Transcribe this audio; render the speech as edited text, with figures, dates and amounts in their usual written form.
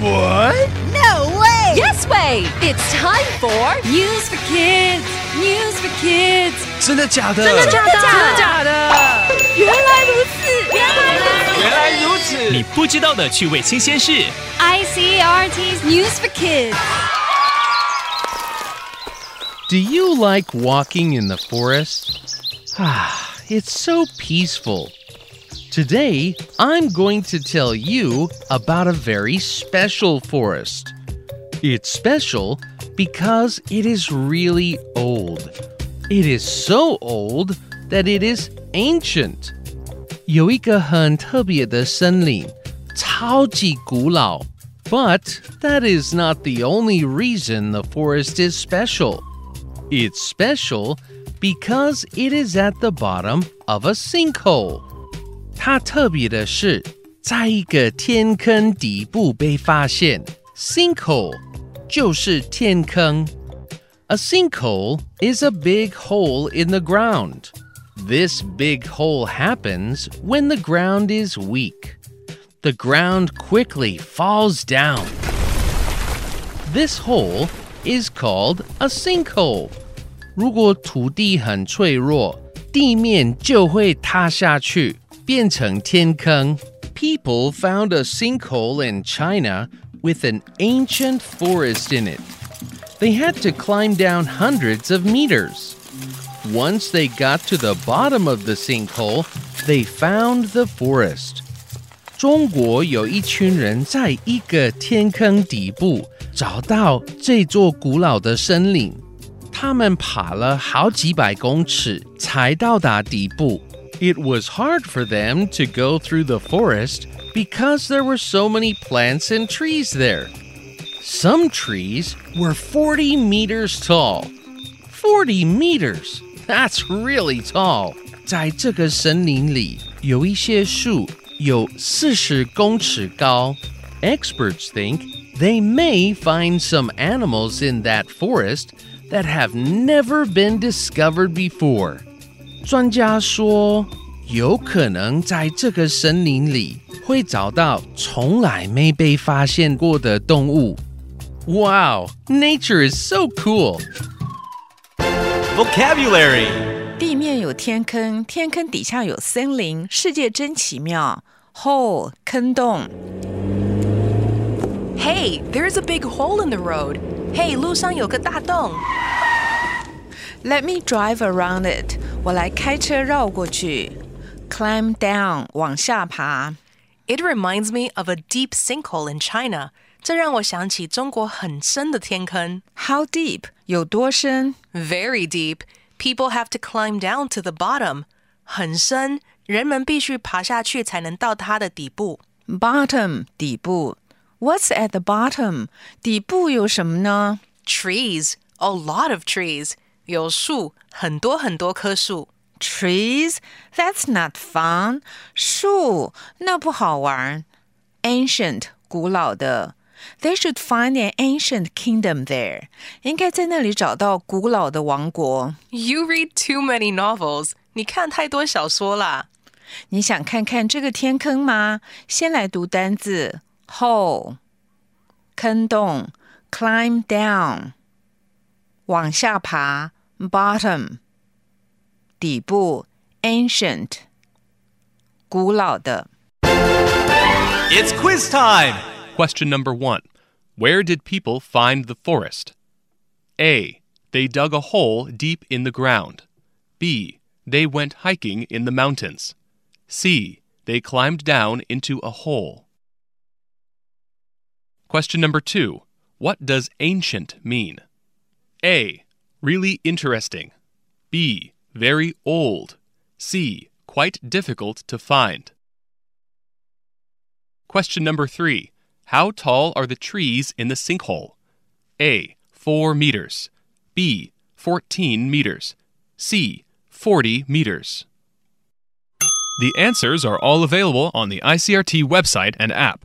What? No way! Yes way! It's time for News for Kids! News for Kids! 真的假的? 真的假的? 原来如此! 原来如此! 你不知道的趣味新鲜事 ICRT's News for Kids! Do you like walking in the forest? Ah, it's so peaceful. Today, I'm going to tell you about a very special forest. It's special because it is really old. It is so old that it is ancient. 有一个很特别的森林, 超级古老. But that is not the only reason the forest is special. It's special because it is at the bottom of a sinkhole. 它特别的是, 在一个天坑底部被发现, sinkhole 就是天坑. A sinkhole is a big hole in the ground. This big hole happens when the ground is weak. The ground quickly falls down. This hole is called a sinkhole. 如果土地很脆弱, 地面就会塌下去, 变成天坑. People found a sinkhole in China with an ancient forest in it. They had to climb down hundreds of meters. Once they got to the bottom of the sinkhole, they found the forest. 中国有一群人在一个天坑底部 找到这座古老的森林 他们爬了好几百公尺 才到达底部 It was hard for them to go through the forest because there were so many plants and trees there. Some trees were 40 meters tall. 40 meters! That's really tall! 在这个森林里 有一些树有 40公尺高 Experts think they may find some animals in that forest that have never been discovered before. 专家说, 有可能在这个森林里会找到从来没被发现过的动物. Wow, nature is so cool! Vocabulary 地面有天坑, 天坑底下有森林, 世界真奇妙. Hole, 坑洞. Hey, there's a big hole in the road. Hey, 路上有个大洞. Let me drive around it. 我来开车绕过去. Climb down, 往下爬. It reminds me of a deep sinkhole in China. 这让我想起中国很深的天坑. How deep? 有多深? Very deep. People have to climb down to the bottom. 很深, 人们必须爬下去才能到它的底部. Bottom, 底部. What's at the bottom? 底部有什么呢? Trees. A lot of trees. 有树, 很多很多棵树. Trees? That's not fun. 树, 那不好玩. Ancient, 古老的. They should find an ancient kingdom there. 应该在那里找到古老的王国. You read too many novels. 你看太多小说啦. 你想看看这个天坑吗? 先来读单字. Hole, 坑洞, climb down, 往下爬, bottom, 底部, ancient, 古老的. It's quiz time! Question number 1. Where did people find the forest? A. They dug a hole deep in the ground. B. They went hiking in the mountains. C. They climbed down into a hole. Question number 2. What does ancient mean? A. Really interesting. B. Very old. C. Quite difficult to find. Question number 3. How tall are the trees in the sinkhole? A. 4 meters. B. 14 meters. C. 40 meters. The answers are all available on the ICRT website and app.